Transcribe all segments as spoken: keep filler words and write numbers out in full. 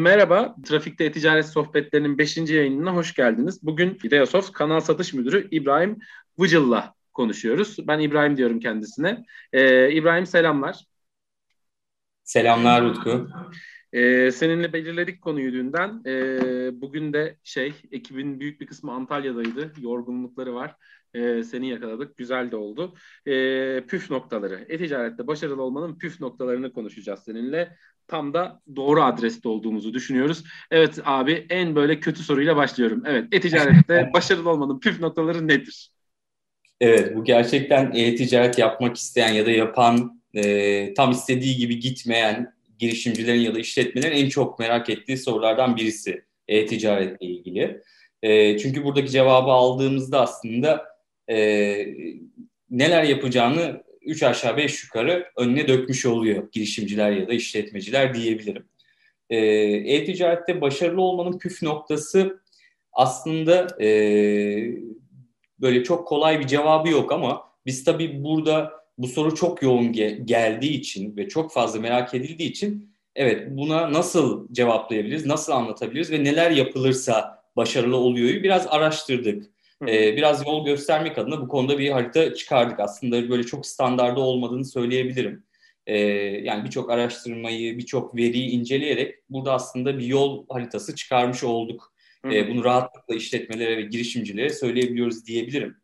Merhaba, Trafik'te E-Ticaret sohbetlerinin beşinci yayınına hoş geldiniz. Bugün IdeaSoft Kanal Satış Müdürü İbrahim Vıcıl'la konuşuyoruz. Ben İbrahim diyorum kendisine. Ee, İbrahim selamlar. Selamlar Utku. Ee, seninle belirledik konuyu dünden. Ee, bugün de şey, ekibin büyük bir kısmı Antalya'daydı. Yorgunlukları var. Ee, seni yakaladık. Güzel de oldu. Ee, püf noktaları. E-ticarette başarılı olmanın püf noktalarını konuşacağız seninle. Tam da doğru adreste olduğumuzu düşünüyoruz. Evet abi, en böyle kötü soruyla başlıyorum. Evet, e-ticarette başarılı olmanın püf noktaları nedir? Evet, bu gerçekten e-ticaret yapmak isteyen ya da yapan, e, tam istediği gibi gitmeyen girişimcilerin ya da işletmelerin en çok merak ettiği sorulardan birisi e-ticaretle ilgili. E, çünkü buradaki cevabı aldığımızda aslında e, neler yapacağını üç aşağı beş yukarı önüne dökmüş oluyor girişimciler ya da işletmeciler diyebilirim. E, e-ticarette başarılı olmanın püf noktası aslında e, böyle çok kolay bir cevabı yok ama biz tabii burada bu soru çok yoğun ge- geldiği için ve çok fazla merak edildiği için evet, buna nasıl cevaplayabiliriz, nasıl anlatabiliriz ve neler yapılırsa başarılı oluyor'yu biraz araştırdık. Ee, biraz yol göstermek adına bu konuda bir harita çıkardık. Aslında böyle çok standarda olmadığını söyleyebilirim. Ee, yani birçok araştırmayı, birçok veriyi inceleyerek burada aslında bir yol haritası çıkarmış olduk. Ee, bunu rahatlıkla işletmelere ve girişimcilere söyleyebiliyoruz diyebilirim.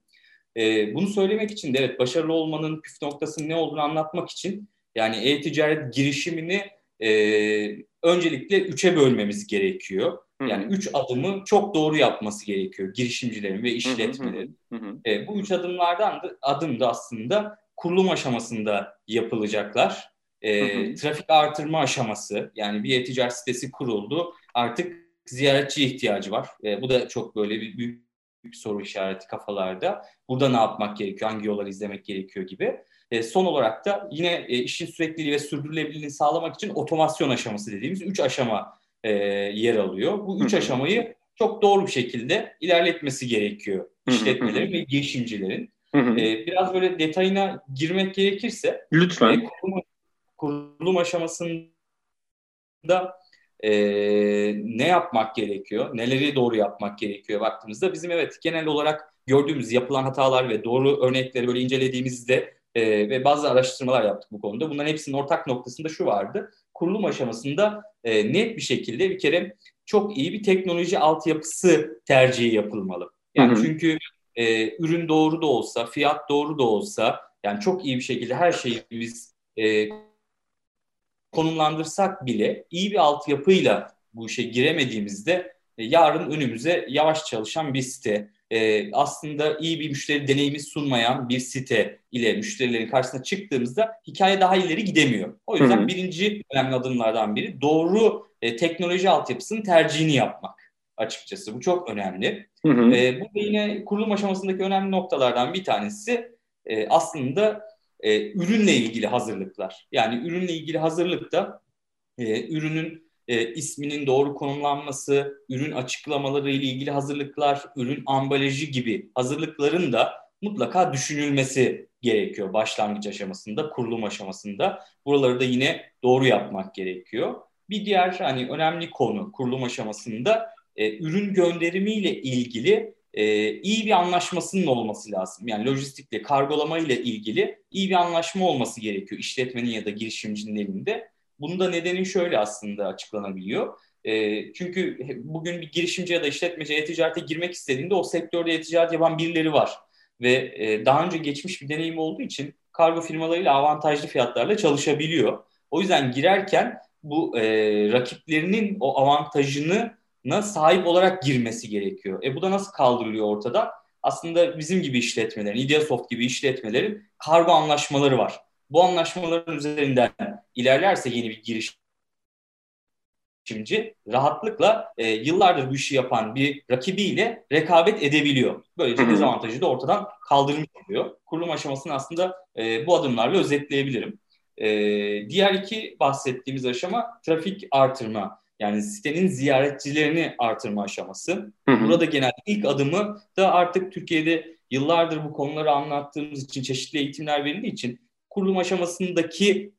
Ee, bunu söylemek için de evet, başarılı olmanın püf noktasının ne olduğunu anlatmak için yani e-ticaret girişimini e, öncelikle üçe bölmemiz gerekiyor. Yani üç adımı çok doğru yapması gerekiyor girişimcilerin ve işletmelerin. E, bu üç adımlardan da, adım da aslında kurulum aşamasında yapılacaklar. E, trafik artırma aşaması, yani bir e-ticaret sitesi kuruldu, artık ziyaretçi ihtiyacı var. E, bu da çok böyle bir büyük bir soru işareti kafalarda. Burada ne yapmak gerekiyor, hangi yolları izlemek gerekiyor gibi. E, son olarak da yine e, işin sürekliliği ve sürdürülebilirliğini sağlamak için otomasyon aşaması dediğimiz üç aşama E, yer alıyor. Bu üç Hı-hı. aşamayı çok doğru bir şekilde ilerletmesi gerekiyor işletmelerin Hı-hı. ve girişimcilerin. E, biraz böyle detayına girmek gerekirse lütfen. E, kurulum, kurulum aşamasında e, ne yapmak gerekiyor? Neleri doğru yapmak gerekiyor baktığımızda bizim evet genel olarak gördüğümüz yapılan hatalar ve doğru örnekleri böyle incelediğimizde e, ve bazı araştırmalar yaptık bu konuda. Bunların hepsinin ortak noktasında şu vardı. Kurulum aşamasında e, net bir şekilde bir kere çok iyi bir teknoloji altyapısı tercihi yapılmalı. Yani hı hı. çünkü e, ürün doğru da olsa, fiyat doğru da olsa, yani çok iyi bir şekilde her şeyi biz e, konumlandırsak bile iyi bir altyapıyla bu işe giremediğimizde e, yarın önümüze yavaş çalışan bir site, e, aslında iyi bir müşteri deneyimi sunmayan bir site ile müşterilerin karşısına çıktığımızda hikaye daha ileri gidemiyor. O yüzden Hı-hı. birinci önemli adımlardan biri doğru e, teknoloji altyapısının tercihini yapmak açıkçası. Bu çok önemli. E, bu da yine kurulum aşamasındaki önemli noktalardan bir tanesi e, aslında e, ürünle ilgili hazırlıklar. Yani ürünle ilgili hazırlıkta e, ürünün E, isminin doğru konumlanması, ürün açıklamaları ile ilgili hazırlıklar, ürün ambalajı gibi hazırlıkların da mutlaka düşünülmesi gerekiyor başlangıç aşamasında, kurulum aşamasında. Buraları da yine doğru yapmak gerekiyor. Bir diğer hani önemli konu kurulum aşamasında e, ürün gönderimi ile ilgili e, iyi bir anlaşmasının olması lazım. Yani lojistikle, kargolama ile ilgili iyi bir anlaşma olması gerekiyor işletmenin ya da girişimcinin elinde. Bunun da nedeni şöyle aslında açıklanabiliyor. E, çünkü bugün bir girişimci ya da işletmeci e-ticarete girmek istediğinde o sektörde e-ticaret yapan birileri var. Ve e, daha önce geçmiş bir deneyim olduğu için kargo firmalarıyla avantajlı fiyatlarla çalışabiliyor. O yüzden girerken bu e, rakiplerinin o avantajına sahip olarak girmesi gerekiyor. E bu da nasıl kaldırılıyor ortada? Aslında bizim gibi işletmelerin, IdeaSoft gibi işletmelerin kargo anlaşmaları var. Bu anlaşmaların üzerinden ilerlerse yeni bir girişimci rahatlıkla e, yıllardır bu işi yapan bir rakibiyle rekabet edebiliyor. Böylece dezavantajı da ortadan kaldırmış oluyor. Kurulum aşamasını aslında e, bu adımlarla özetleyebilirim. E, diğer iki bahsettiğimiz aşama trafik artırma. Yani sitenin ziyaretçilerini artırma aşaması. Hı hı. Burada genel ilk adımı da artık Türkiye'de yıllardır bu konuları anlattığımız için çeşitli eğitimler verildiği için kurulum aşamasındaki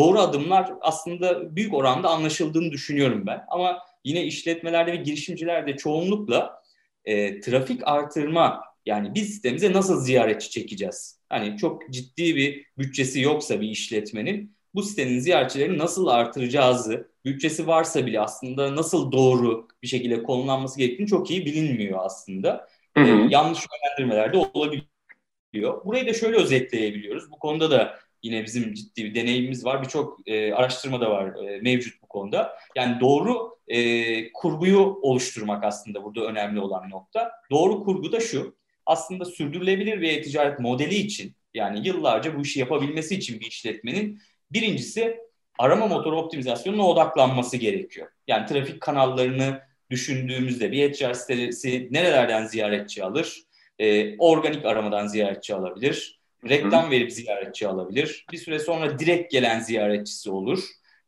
doğru adımlar aslında büyük oranda anlaşıldığını düşünüyorum ben. Ama yine işletmelerde ve girişimcilerde çoğunlukla e, trafik artırma, yani biz sitemize nasıl ziyaretçi çekeceğiz? Hani çok ciddi bir bütçesi yoksa bir işletmenin bu sitenin ziyaretçilerini nasıl artıracağızı, bütçesi varsa bile aslında nasıl doğru bir şekilde konumlanması gerektiğini çok iyi bilinmiyor aslında. Hı hı. E, yanlış yönlendirmeler de olabiliyor. Burayı da şöyle özetleyebiliyoruz. Bu konuda da yine bizim ciddi bir deneyimimiz var. Birçok e, araştırma da var e, mevcut bu konuda. Yani doğru e, kurguyu oluşturmak aslında burada önemli olan nokta. Doğru kurgu da şu. Aslında sürdürülebilir bir ticaret modeli için, yani yıllarca bu işi yapabilmesi için bir işletmenin birincisi arama motoru optimizasyonuna odaklanması gerekiyor. Yani trafik kanallarını düşündüğümüzde bir e-ticaret sitesi nerelerden ziyaretçi alır? E, organik aramadan ziyaretçi alabilir. Reklam verip ziyaretçi alabilir. Bir süre sonra direkt gelen ziyaretçisi olur.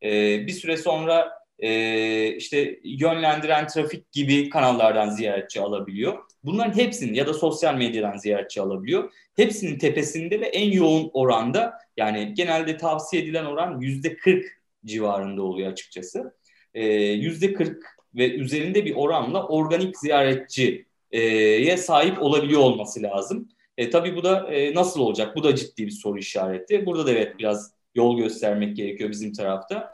Ee, bir süre sonra e, işte yönlendiren trafik gibi kanallardan ziyaretçi alabiliyor. Bunların hepsini ya da sosyal medyadan ziyaretçi alabiliyor. Hepsinin tepesinde ve en yoğun oranda, yani genelde tavsiye edilen oran yüzde kırk civarında oluyor açıkçası. Ee, yüzde kırk ve üzerinde bir oranla organik ziyaretçiye sahip olabiliyor olması lazım. E, tabii bu da e, nasıl olacak? Bu da ciddi bir soru işareti. Burada da evet biraz yol göstermek gerekiyor bizim tarafta.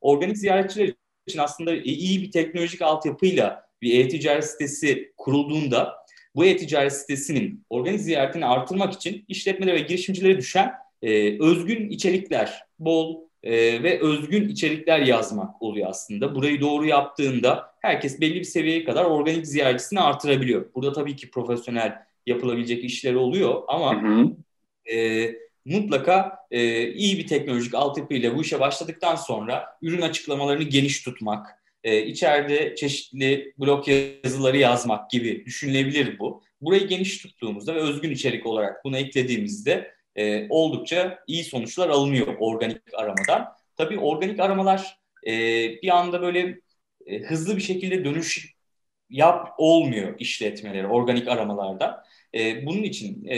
Organik ziyaretçiler için aslında iyi bir teknolojik altyapıyla bir e-ticaret sitesi kurulduğunda, bu e-ticaret sitesinin organik ziyaretini artırmak için işletmelere ve girişimcilere düşen e, özgün içerikler, bol e, ve özgün içerikler yazmak oluyor aslında. Burayı doğru yaptığında herkes belli bir seviyeye kadar organik ziyaretçisini artırabiliyor. Burada tabii ki profesyonel yapılabilecek işler oluyor ama hı hı. E, mutlaka e, iyi bir teknolojik altyapıyla bu işe başladıktan sonra ürün açıklamalarını geniş tutmak, e, içeride çeşitli blog yazıları yazmak gibi düşünülebilir bu. Burayı geniş tuttuğumuzda ve özgün içerik olarak bunu eklediğimizde e, oldukça iyi sonuçlar alınıyor organik aramadan. Tabii organik aramalar e, bir anda böyle e, hızlı bir şekilde dönüş yap olmuyor işletmeleri organik aramalarda. Ee, bunun için e,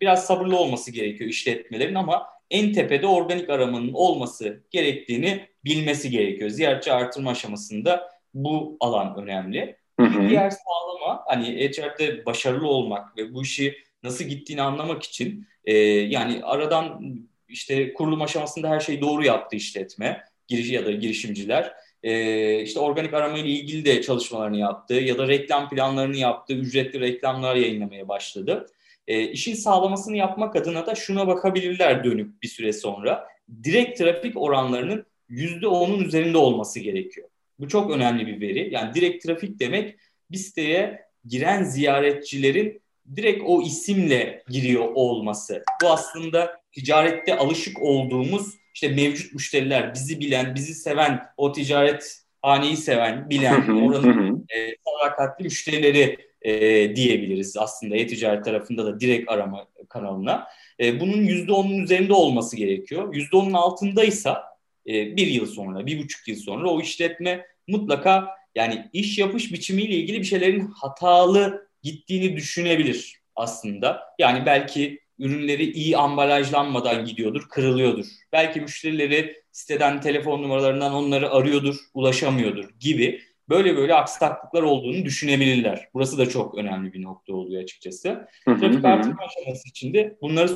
biraz sabırlı olması gerekiyor işletmelerin, ama en tepede organik aramanın olması gerektiğini bilmesi gerekiyor. Ziyaretçi artırma aşamasında bu alan önemli. Hı hı. Diğer sağlama, hani e-ticarette başarılı olmak ve bu işi nasıl gittiğini anlamak için e, yani aradan işte kurulum aşamasında her şeyi doğru yaptı işletme, giriş ya da girişimciler. Ee, işte organik aramayla ilgili de çalışmalarını yaptı ya da reklam planlarını yaptı, ücretli reklamlar yayınlamaya başladı. Ee, işin sağlamasını yapmak adına da şuna bakabilirler dönüp bir süre sonra. Direkt trafik oranlarının yüzde onun üzerinde olması gerekiyor. Bu çok önemli bir veri. Yani direkt trafik demek, bir siteye giren ziyaretçilerin direkt o isimle giriyor olması. Bu aslında ticarette alışık olduğumuz, İşte mevcut müşteriler, bizi bilen, bizi seven, o ticaret haneyi seven, bilen, oranın e, sadakatli müşterileri e, diyebiliriz aslında e-ticaret tarafında da direkt arama kanalına. E, bunun yüzde onun üzerinde olması gerekiyor. yüzde onun altındaysa e, bir yıl sonra, bir buçuk yıl sonra o işletme mutlaka, yani iş yapış biçimiyle ilgili bir şeylerin hatalı gittiğini düşünebilir aslında. Yani belki ürünleri iyi ambalajlanmadan gidiyordur, kırılıyordur. Belki müşterileri siteden, telefon numaralarından onları arıyordur, ulaşamıyordur gibi böyle böyle aksaklıklar olduğunu düşünebilirler. Burası da çok önemli bir nokta oluyor açıkçası. Trafik artırma aşaması için de bunları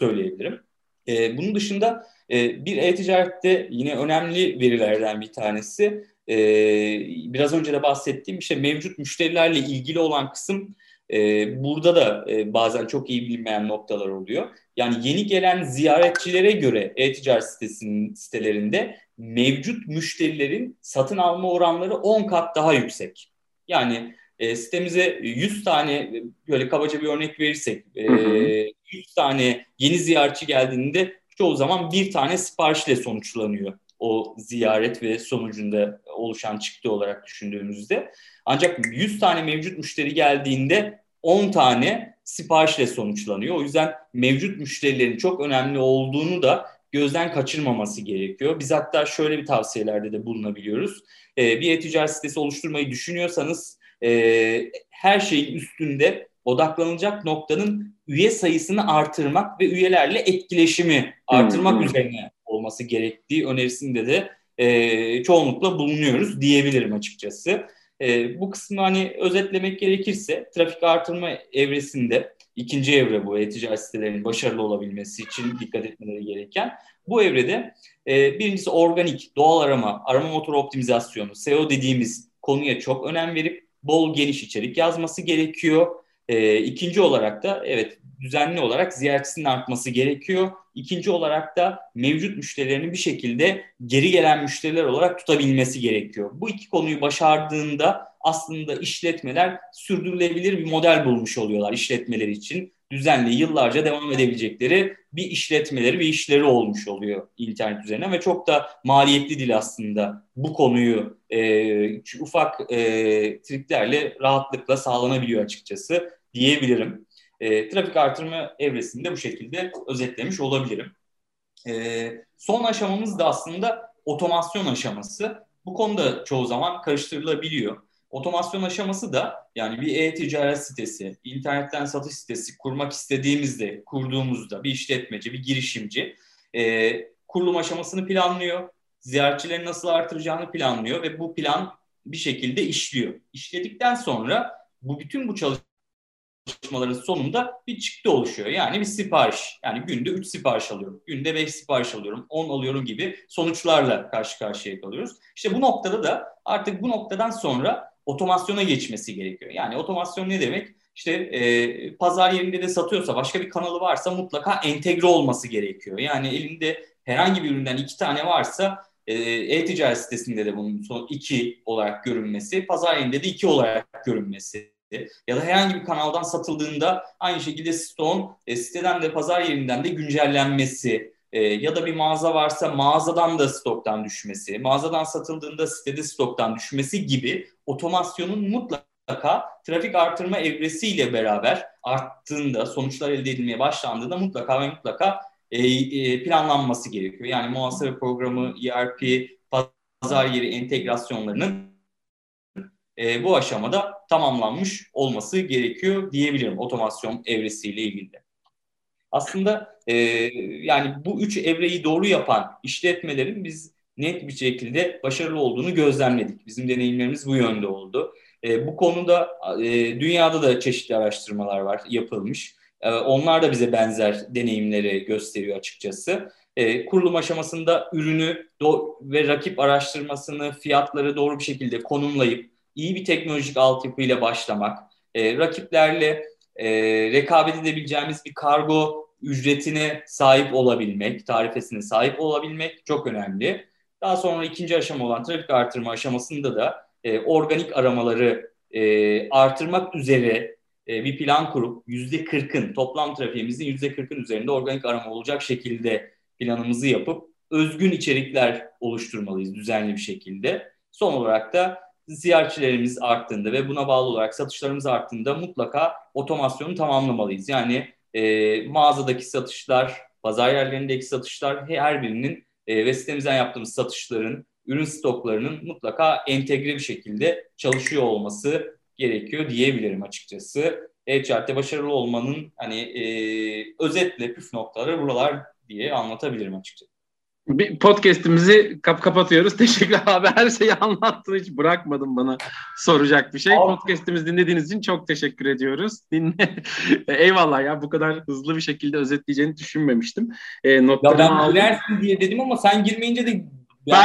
söyleyebilirim. Ee, bunun dışında e, bir e-ticarette yine önemli verilerden bir tanesi, e, biraz önce de bahsettiğim işte mevcut müşterilerle ilgili olan kısım. Burada da bazen çok iyi bilinmeyen noktalar oluyor. Yani yeni gelen ziyaretçilere göre e-ticaret sitesinin sitelerinde mevcut müşterilerin satın alma oranları on kat daha yüksek. Yani sitemize yüz tane, böyle kabaca bir örnek verirsek, yüz tane yeni ziyaretçi geldiğinde çoğu zaman bir tane siparişle sonuçlanıyor. O ziyaret ve sonucunda oluşan çıktı olarak düşündüğümüzde. Ancak yüz tane mevcut müşteri geldiğinde on tane siparişle sonuçlanıyor. O yüzden mevcut müşterilerin çok önemli olduğunu da gözden kaçırmaması gerekiyor. Biz hatta şöyle bir tavsiyelerde de bulunabiliyoruz. Ee, bir e-ticaret sitesi oluşturmayı düşünüyorsanız e, her şeyin üstünde odaklanılacak noktanın üye sayısını artırmak ve üyelerle etkileşimi artırmak üzerine olması gerektiği önerisinde de e, çoğunlukla bulunuyoruz diyebilirim açıkçası. E, bu kısmı hani özetlemek gerekirse trafik artırma evresinde ikinci evre bu e-ticaret sitelerinin başarılı olabilmesi için dikkat etmeleri gereken. Bu evrede e, birincisi organik, doğal arama, arama motoru optimizasyonu, S E O dediğimiz konuya çok önem verip bol geniş içerik yazması gerekiyor. E, ikinci olarak da evet düzenli olarak ziyaretçisinin artması gerekiyor. İkinci olarak da mevcut müşterilerini bir şekilde geri gelen müşteriler olarak tutabilmesi gerekiyor. Bu iki konuyu başardığında aslında işletmeler sürdürülebilir bir model bulmuş oluyorlar işletmeleri için. Düzenli yıllarca devam edebilecekleri bir işletmeleri ve işleri olmuş oluyor internet üzerine ve çok da maliyetli değil aslında bu konuyu e, ufak e, triklerle rahatlıkla sağlanabiliyor açıkçası diyebilirim. E, trafik artırma evresinde bu şekilde özetlemiş olabilirim. E, son aşamamız da aslında otomasyon aşaması. Bu konuda çoğu zaman karıştırılabiliyor. Otomasyon aşaması da yani bir e-ticaret sitesi, internetten satış sitesi kurmak istediğimizde, kurduğumuzda bir işletmeci, bir girişimci e, kurulum aşamasını planlıyor, ziyaretçileri nasıl artıracağını planlıyor ve bu plan bir şekilde işliyor. İşledikten sonra bu bütün bu çalışmaların sonunda bir çıktı oluşuyor. Yani bir sipariş, yani günde üç sipariş alıyorum, günde beş sipariş alıyorum, on alıyorum gibi sonuçlarla karşı karşıya kalıyoruz. İşte bu noktada da artık bu noktadan sonra otomasyona geçmesi gerekiyor. Yani otomasyon ne demek? İşte e, pazar yerinde de satıyorsa, başka bir kanalı varsa mutlaka entegre olması gerekiyor. Yani elinde herhangi bir üründen iki tane varsa e, e-ticaret sitesinde de bunun son iki olarak görünmesi, pazar yerinde de iki olarak görünmesi ya da herhangi bir kanaldan satıldığında aynı şekilde stoğun e, siteden de pazar yerinden de güncellenmesi. Ya da bir mağaza varsa mağazadan da stoktan düşmesi, mağazadan satıldığında sitede stoktan düşmesi gibi otomasyonun mutlaka trafik artırma evresiyle beraber arttığında, sonuçlar elde edilmeye başlandığında mutlaka ve mutlaka planlanması gerekiyor. Yani muhasebe programı, E R P, pazar yeri entegrasyonlarının bu aşamada tamamlanmış olması gerekiyor diyebilirim otomasyon evresiyle ilgili de. Aslında e, yani bu üç evreyi doğru yapan işletmelerin biz net bir şekilde başarılı olduğunu gözlemledik. Bizim deneyimlerimiz bu yönde oldu. E, bu konuda e, dünyada da çeşitli araştırmalar var yapılmış. E, onlar da bize benzer deneyimleri gösteriyor açıkçası. E, kurulum aşamasında ürünü do- ve rakip araştırmasını, fiyatları doğru bir şekilde konumlayıp iyi bir teknolojik altyapıyla başlamak, e, rakiplerle e, rekabet edebileceğimiz bir kargo ücretine sahip olabilmek, tarifesine sahip olabilmek çok önemli. Daha sonra ikinci aşama olan trafik artırma aşamasında da e, organik aramaları e, artırmak üzere e, bir plan kurup yüzde kırkın, toplam trafiğimizin yüzde kırkın üzerinde organik arama olacak şekilde planımızı yapıp özgün içerikler oluşturmalıyız düzenli bir şekilde. Son olarak da ziyaretçilerimiz arttığında ve buna bağlı olarak satışlarımız arttığında mutlaka otomasyonu tamamlamalıyız. Yani E, mağazadaki satışlar, pazar yerlerindeki satışlar her birinin e, ve sitemizden yaptığımız satışların, ürün stoklarının mutlaka entegre bir şekilde çalışıyor olması gerekiyor diyebilirim açıkçası. E-ticarette başarılı olmanın hani e, özetle püf noktaları buralar diye anlatabilirim açıkçası. Bir podcast'imizi kap- kapatıyoruz. Teşekkürler abi. Her şeyi anlattın. Hiç bırakmadın bana soracak bir şey. Abi. Podcast'imizi dinlediğiniz için çok teşekkür ediyoruz. Dinle. Eyvallah ya. Bu kadar hızlı bir şekilde özetleyeceğini düşünmemiştim. E, notlarımı ya ben aldım. Gülersin diye dedim ama sen girmeyince de... Yani...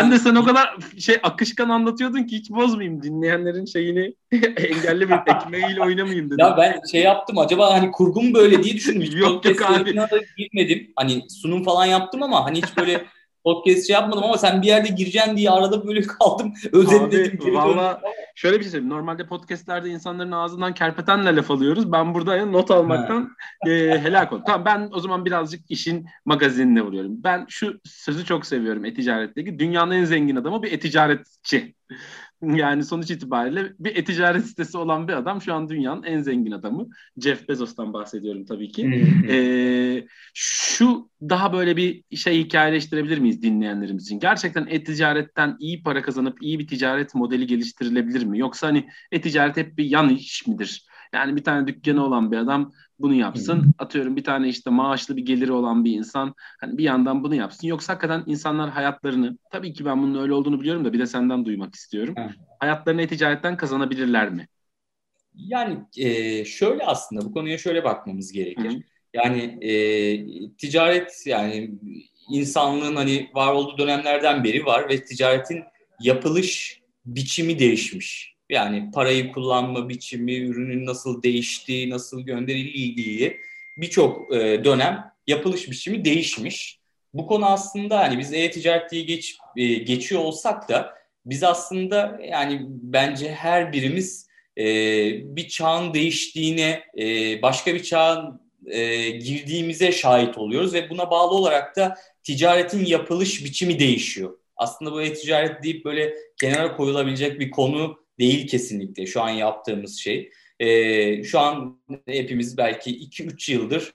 Ben de sen o kadar şey akışkan anlatıyordun ki hiç bozmayayım. Dinleyenlerin şeyini engellemeyeyim. Ekmeğiyle oynamayayım dedim. Ya ben şey yaptım. Acaba hani kurgum böyle diye düşünmüştüm. Yok yok abi. Girmedim. Hani sunum falan yaptım ama hani hiç böyle... Podcast şey yapmadım ama sen bir yerde gireceksin diye arada böyle kaldım. Özetledim. Abi, valla şöyle bir şey söyleyeyim. Normalde podcastlerde insanların ağzından kerpetenle laf alıyoruz. Ben burada not almaktan he. e, helak oldum. Tamam, ben o zaman birazcık işin magazinine vuruyorum. Ben şu sözü çok seviyorum e-ticaretteki. Dünyanın en zengin adamı bir e-ticaretçi. Yani sonuç itibariyle bir e-ticaret sitesi olan bir adam şu an dünyanın en zengin adamı. Jeff Bezos'tan bahsediyorum tabii ki. ee, şu daha böyle bir şey hikayeleştirebilir miyiz dinleyenlerimiz için? Gerçekten e-ticaretten iyi para kazanıp iyi bir ticaret modeli geliştirilebilir mi? Yoksa hani e-ticaret hep bir yan iş midir? Yani bir tane dükkanı olan bir adam bunu yapsın. Atıyorum bir tane işte maaşlı bir geliri olan bir insan hani bir yandan bunu yapsın. Yoksa hakikaten insanlar hayatlarını, tabii ki ben bunun öyle olduğunu biliyorum da bir de senden duymak istiyorum. Hı. Hayatlarını e-ticaretten kazanabilirler mi? Yani e, şöyle aslında bu konuya şöyle bakmamız gerekir. Hı hı. Yani e, ticaret yani insanlığın hani var olduğu dönemlerden beri var ve ticaretin yapılış biçimi değişmiş. Yani parayı kullanma biçimi, ürünün nasıl değiştiği, nasıl gönderildiği birçok e, dönem yapılış biçimi değişmiş. Bu konu aslında hani biz e-ticaret diye geç, e, geçiyor olsak da biz aslında yani bence her birimiz e, bir çağın değiştiğine, e, başka bir çağın e, girdiğimize şahit oluyoruz ve buna bağlı olarak da ticaretin yapılış biçimi değişiyor. Aslında bu e-ticaret deyip böyle kenara koyulabilecek bir konu değil kesinlikle şu an yaptığımız şey. Ee, şu an hepimiz belki iki üç yıldır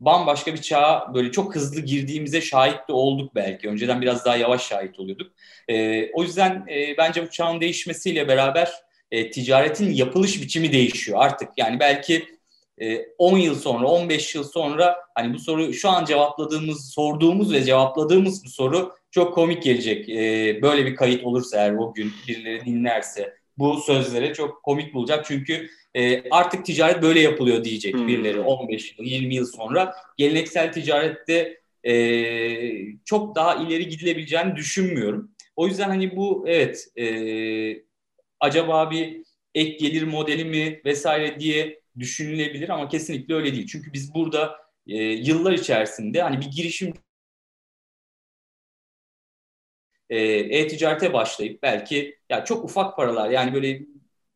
bambaşka bir çağa böyle çok hızlı girdiğimize şahit de olduk belki. Önceden biraz daha yavaş şahit oluyorduk. Ee, o yüzden e, bence bu çağın değişmesiyle beraber e, ticaretin yapılış biçimi değişiyor artık. Yani belki e, on yıl sonra, on beş yıl sonra hani bu soru şu an cevapladığımız, sorduğumuz ve cevapladığımız bu soru çok komik gelecek. Ee, böyle bir kayıt olursa eğer o gün birileri dinlerse bu sözlere çok komik bulacak. Çünkü e, artık ticaret böyle yapılıyor diyecek hmm. birileri on beş yıl, yirmi yıl sonra. Geleneksel ticarette e, çok daha ileri gidilebileceğini düşünmüyorum. O yüzden hani bu evet e, acaba bir ek gelir modeli mi vesaire diye düşünülebilir ama kesinlikle öyle değil. Çünkü biz burada e, yıllar içerisinde hani bir girişim e-ticarete başlayıp belki ya çok ufak paralar yani böyle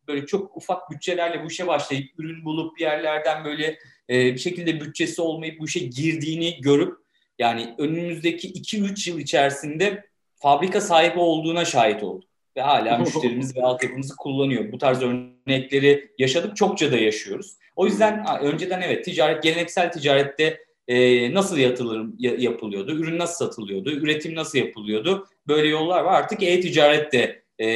böyle çok ufak bütçelerle bu işe başlayıp ürün bulup yerlerden böyle e, bir şekilde bütçesi olmayıp bu işe girdiğini görüp yani önümüzdeki iki üç yıl içerisinde fabrika sahibi olduğuna şahit olduk. Ve hala müşterimiz ve altyapımızı kullanıyor. Bu tarz örnekleri yaşadık, çokça da yaşıyoruz. O yüzden önceden evet ticaret, geleneksel ticarette Ee, nasıl yatırım yapılıyordu, ürün nasıl satılıyordu, üretim nasıl yapılıyordu, böyle yollar var. Artık e-ticaret de e,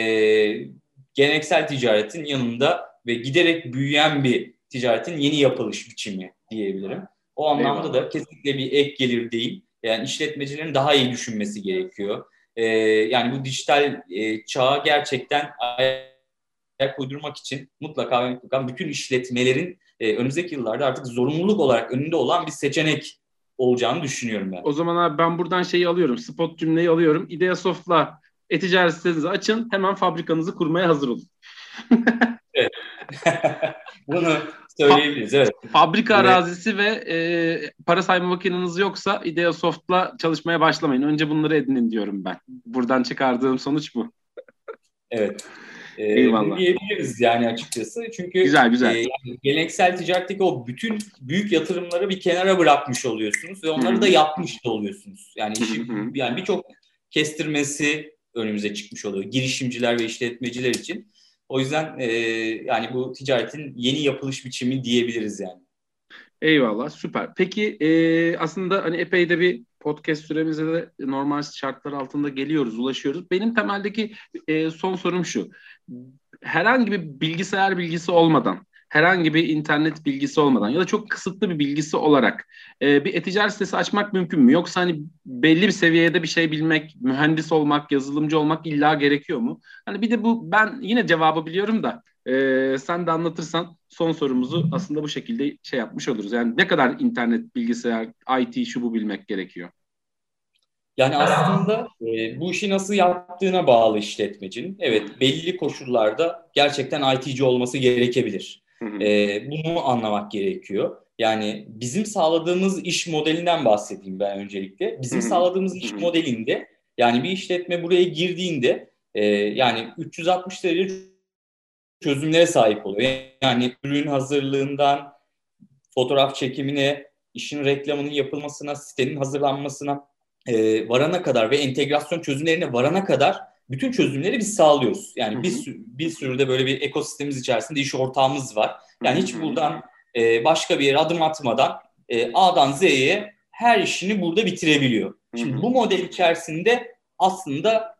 geleneksel ticaretin yanında ve giderek büyüyen bir ticaretin yeni yapılış biçimi diyebilirim. O anlamda Eyvallah. Da kesinlikle bir ek gelir değil. Yani işletmecilerin daha iyi düşünmesi gerekiyor. Ee, yani bu dijital e, çağa gerçekten ayak uydurmak için mutlaka ve mutlaka bütün işletmelerin Ee, önümüzdeki yıllarda artık zorunluluk olarak önünde olan bir seçenek olacağını düşünüyorum ben. O zaman abi ben buradan şeyi alıyorum, spot cümleyi alıyorum. IdeaSoft'la e-ticaret sitenizi açın, hemen fabrikanızı kurmaya hazır olun. Evet. Bunu söyleyebiliriz, evet. Fabrika evet. arazisi ve e, para sayma makineniz yoksa IdeaSoft'la çalışmaya başlamayın. Önce bunları edinin diyorum ben. Buradan çıkardığım sonuç bu. Evet. Eyvallah. Diyebiliriz yani açıkçası. Çünkü güzel, güzel. E, geleneksel ticaretteki o bütün büyük yatırımları bir kenara bırakmış oluyorsunuz ve onları Hı-hı. da yapmış da oluyorsunuz. Yani işin, yani birçok kestirmesi önümüze çıkmış oluyor girişimciler ve işletmeciler için. O yüzden e, yani bu ticaretin yeni yapılış biçimi diyebiliriz yani. Eyvallah, süper. Peki e, aslında hani epey de bir podcast süremize de normal şartlar altında geliyoruz, ulaşıyoruz. Benim temeldeki e, son sorum şu. Herhangi bir bilgisayar bilgisi olmadan, herhangi bir internet bilgisi olmadan ya da çok kısıtlı bir bilgisi olarak e, bir e-ticaret sitesi açmak mümkün mü? Yoksa hani belli bir seviyede bir şey bilmek, mühendis olmak, yazılımcı olmak illa gerekiyor mu? Hani bir de bu ben yine cevabı biliyorum da e, sen de anlatırsan son sorumuzu aslında bu şekilde şey yapmış oluruz. Yani ne kadar internet, bilgisayar, I T şu bu bilmek gerekiyor? Yani aslında e, bu işi nasıl yaptığına bağlı işletmecinin. Evet, belli koşullarda gerçekten I T'ci olması gerekebilir. E, bunu anlamak gerekiyor. Yani bizim sağladığımız iş modelinden bahsedeyim ben öncelikle. Bizim sağladığımız iş modelinde yani bir işletme buraya girdiğinde e, yani üç yüz altmış derece çözümlere sahip oluyor. Yani ürün hazırlığından fotoğraf çekimine, işin reklamının yapılmasına, sitenin hazırlanmasına e, varana kadar ve entegrasyon çözümlerine varana kadar bütün çözümleri biz sağlıyoruz. Yani Hı-hı. bir sürü, bir sürü de böyle bir ekosistemiz içerisinde iş ortağımız var. Yani Hı-hı. hiç buradan e, başka bir yere adım atmadan e, A'dan Z'ye her işini burada bitirebiliyor. Şimdi Hı-hı. bu model içerisinde aslında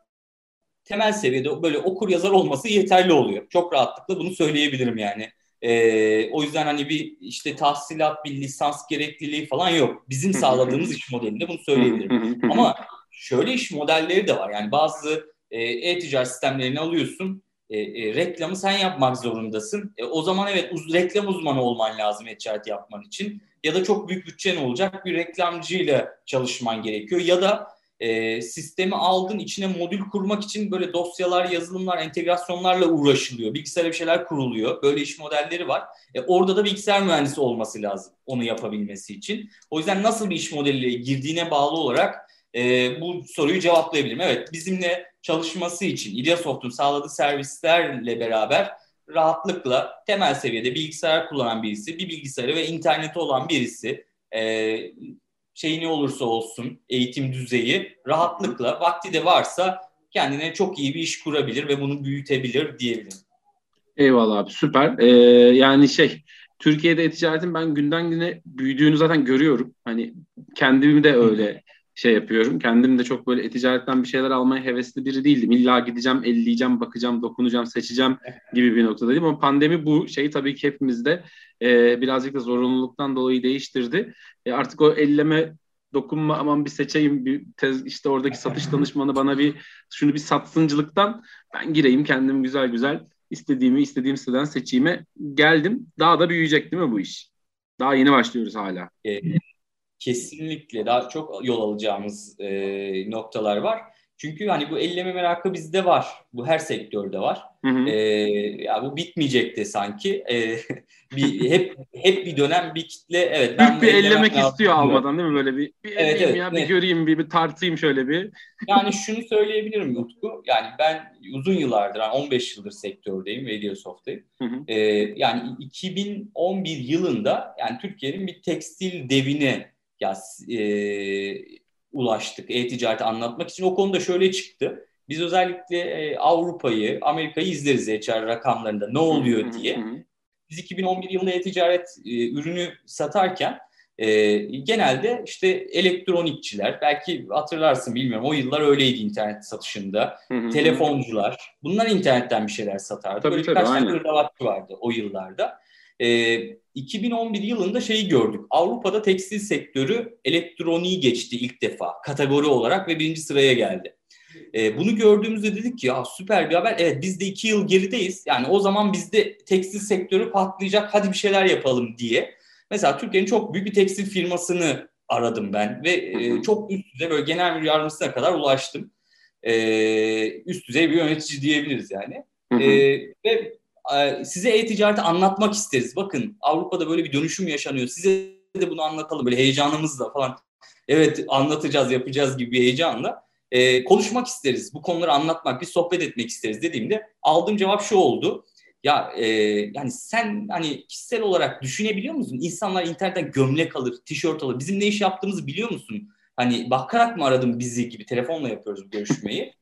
temel seviyede böyle okur yazar olması yeterli oluyor. Çok rahatlıkla bunu söyleyebilirim yani Ee, o yüzden hani bir işte tahsilat, bir lisans gerekliliği falan yok. Bizim sağladığımız iş modelinde bunu söyleyebilirim. Ama şöyle iş modelleri de var. Yani bazı e-ticaret sistemlerini alıyorsun. E, e, reklamı sen yapmak zorundasın. E, o zaman evet uz- reklam uzmanı olman lazım e-ticaret yapman için. Ya da çok büyük bütçen olacak bir reklamcıyla çalışman gerekiyor. Ya da e, sistemi aldın, içine modül kurmak için böyle dosyalar, yazılımlar, entegrasyonlarla uğraşılıyor. Bilgisayara bir şeyler kuruluyor. Böyle iş modelleri var. E, orada da bilgisayar mühendisi olması lazım onu yapabilmesi için. O yüzden nasıl bir iş modeliyle girdiğine bağlı olarak e, bu soruyu cevaplayabilirim. Evet, bizimle çalışması için IdeaSoft'un sağladığı servislerle beraber rahatlıkla temel seviyede bilgisayar kullanan birisi, bir bilgisayarı ve interneti olan birisi, e, şey ne olursa olsun eğitim düzeyi, rahatlıkla vakti de varsa kendine çok iyi bir iş kurabilir ve bunu büyütebilir diyebilirim. Eyvallah abi, süper. Ee, yani şey, Türkiye'de e-ticaretin ben günden güne büyüdüğünü zaten görüyorum. Hani kendimi de öyle şey yapıyorum. Kendim de çok böyle e-ticaretten bir şeyler almaya hevesli biri değildim. İlla gideceğim, elleyeceğim, bakacağım, dokunacağım, seçeceğim gibi bir noktadayım. Ama pandemi bu şeyi tabii ki hepimizde e, birazcık da zorunluluktan dolayı değiştirdi. E, artık o elleme, dokunma, aman bir seçeyim, bir tez, işte oradaki satış danışmanı bana bir şunu bir satsıncılıktan ben gireyim kendim güzel güzel istediğimi istediğim siteden seçeyime geldim. Daha da büyüyecek değil mi bu iş? Daha yeni başlıyoruz hala. Evet. Kesinlikle daha çok yol alacağımız e, noktalar var. Çünkü hani bu elleme merakı bizde var. Bu her sektörde var. Hı hı. E, ya bu bitmeyecek de sanki. E, bir, hep hep bir dönem bir kitle. Evet. Ben bir ellemek istiyor almadan değil mi? Böyle bir bir, evet, evet, ya, bir evet. göreyim, bir, bir tartayım şöyle bir. Yani şunu söyleyebilirim Utku. Yani ben uzun yıllardır, yani on beş yıldır sektördeyim ve IdeaSoft'tayım. E, yani iki bin on bir yılında yani Türkiye'nin bir tekstil devine Ya e, ulaştık e-ticareti anlatmak için. O konuda şöyle çıktı. Biz özellikle e, Avrupa'yı, Amerika'yı izleriz e-ticaret rakamlarında ne oluyor diye. Biz iki bin on bir yılında e-ticaret e, ürünü satarken e, genelde işte elektronikçiler, belki hatırlarsın bilmiyorum, o yıllar öyleydi internet satışında. Telefoncular, bunlar internetten bir şeyler satardı. Tabii, Böyle tabii, birkaç tane hırdavatçı vardı o yıllarda. Ee, iki bin on bir yılında şeyi gördük. Avrupa'da tekstil sektörü elektroniği geçti ilk defa kategori olarak ve birinci sıraya geldi. Ee, bunu gördüğümüzde dedik ki ya süper bir haber. Evet, biz de iki yıl gerideyiz. Yani o zaman bizde tekstil sektörü patlayacak. Hadi bir şeyler yapalım diye. Mesela Türkiye'nin çok büyük bir tekstil firmasını aradım ben ve e, çok üst düzey böyle genel müdür yardımcısına kadar ulaştım. E, üst düzey bir yönetici diyebiliriz yani. E, ve size e-ticareti anlatmak isteriz. Bakın Avrupa'da böyle bir dönüşüm yaşanıyor. Size de bunu anlatalım böyle heyecanımızla falan. Evet, anlatacağız, yapacağız gibi bir heyecanla. E, konuşmak isteriz. Bu konuları anlatmak, bir sohbet etmek isteriz dediğimde aldığım cevap şu oldu. Ya e, yani sen hani kişisel olarak düşünebiliyor musun? İnsanlar internetten gömlek alır, tişört alır. Bizim ne iş yaptığımızı biliyor musun? Hani bakarak mı aradın bizi gibi telefonla yapıyoruz bu görüşmeyi.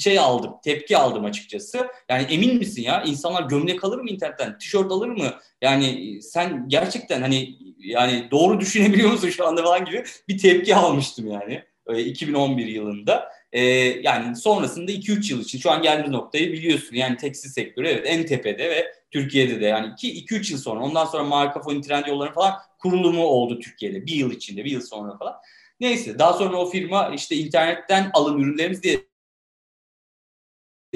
Şey aldım, tepki aldım açıkçası. Yani emin misin ya? İnsanlar gömlek alır mı internetten? Tişört alır mı? Yani sen gerçekten hani yani doğru düşünebiliyor musun şu anda falan gibi bir tepki almıştım yani. Öyle iki bin on bir yılında. Ee, yani sonrasında iki üç yıl için şu an geldiğimiz noktayı biliyorsun. Yani tekstil sektörü evet en tepede ve Türkiye'de de yani iki üç yıl sonra. Ondan sonra Markafone, Trendyol'ların falan kurulumu oldu Türkiye'de. Bir yıl içinde, bir yıl sonra falan. Neyse, daha sonra o firma işte internetten alın ürünlerimiz diye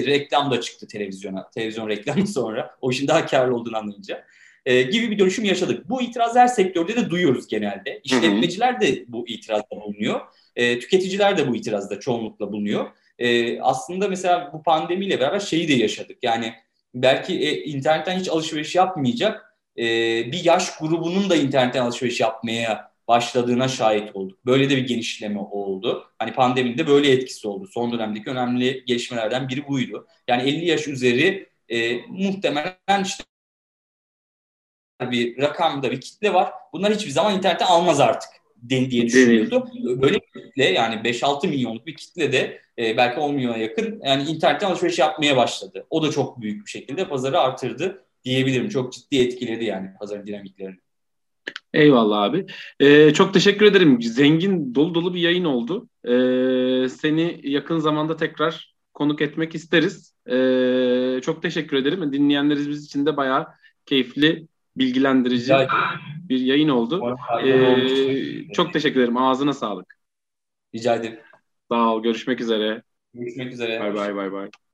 reklam da çıktı televizyona. Televizyon reklamı sonra. O işin daha karlı olduğunu anlayınca. Ee, gibi bir dönüşüm yaşadık. Bu itiraz her sektörde de duyuyoruz genelde. İşletmeciler de bu itirazda bulunuyor. Ee, tüketiciler de bu itirazda çoğunlukla bulunuyor. Ee, aslında mesela bu pandemiyle beraber şeyi de yaşadık. Yani belki e, internetten hiç alışveriş yapmayacak e, bir yaş grubunun da internetten alışveriş yapmaya başladığına şahit olduk. Böyle de bir genişleme oldu. Hani pandeminin de böyle etkisi oldu. Son dönemdeki önemli gelişmelerden biri buydu. Yani elli yaş üzeri e, muhtemelen işte bir rakamda bir kitle var. Bunlar hiçbir zaman internete almaz artık diye düşünüyordu. Böyle bir kitle, yani beş altı milyonluk bir kitle de e, belki on milyona yakın yani internetten alışveriş yapmaya başladı. O da çok büyük bir şekilde pazarı artırdı diyebilirim. Çok ciddi etkiledi yani pazarın dinamiklerini. Eyvallah abi. Ee, çok teşekkür ederim. Zengin, dolu dolu bir yayın oldu. Ee, seni yakın zamanda tekrar konuk etmek isteriz. Ee, çok teşekkür ederim. Dinleyenlerimiz için de bayağı keyifli, bilgilendirici ya, bir yayın oldu. Ee, çok teşekkür ederim. Ağzına sağlık. Rica ederim. Sağ ol. Görüşmek üzere. Görüşmek üzere. Bay bay bay bay.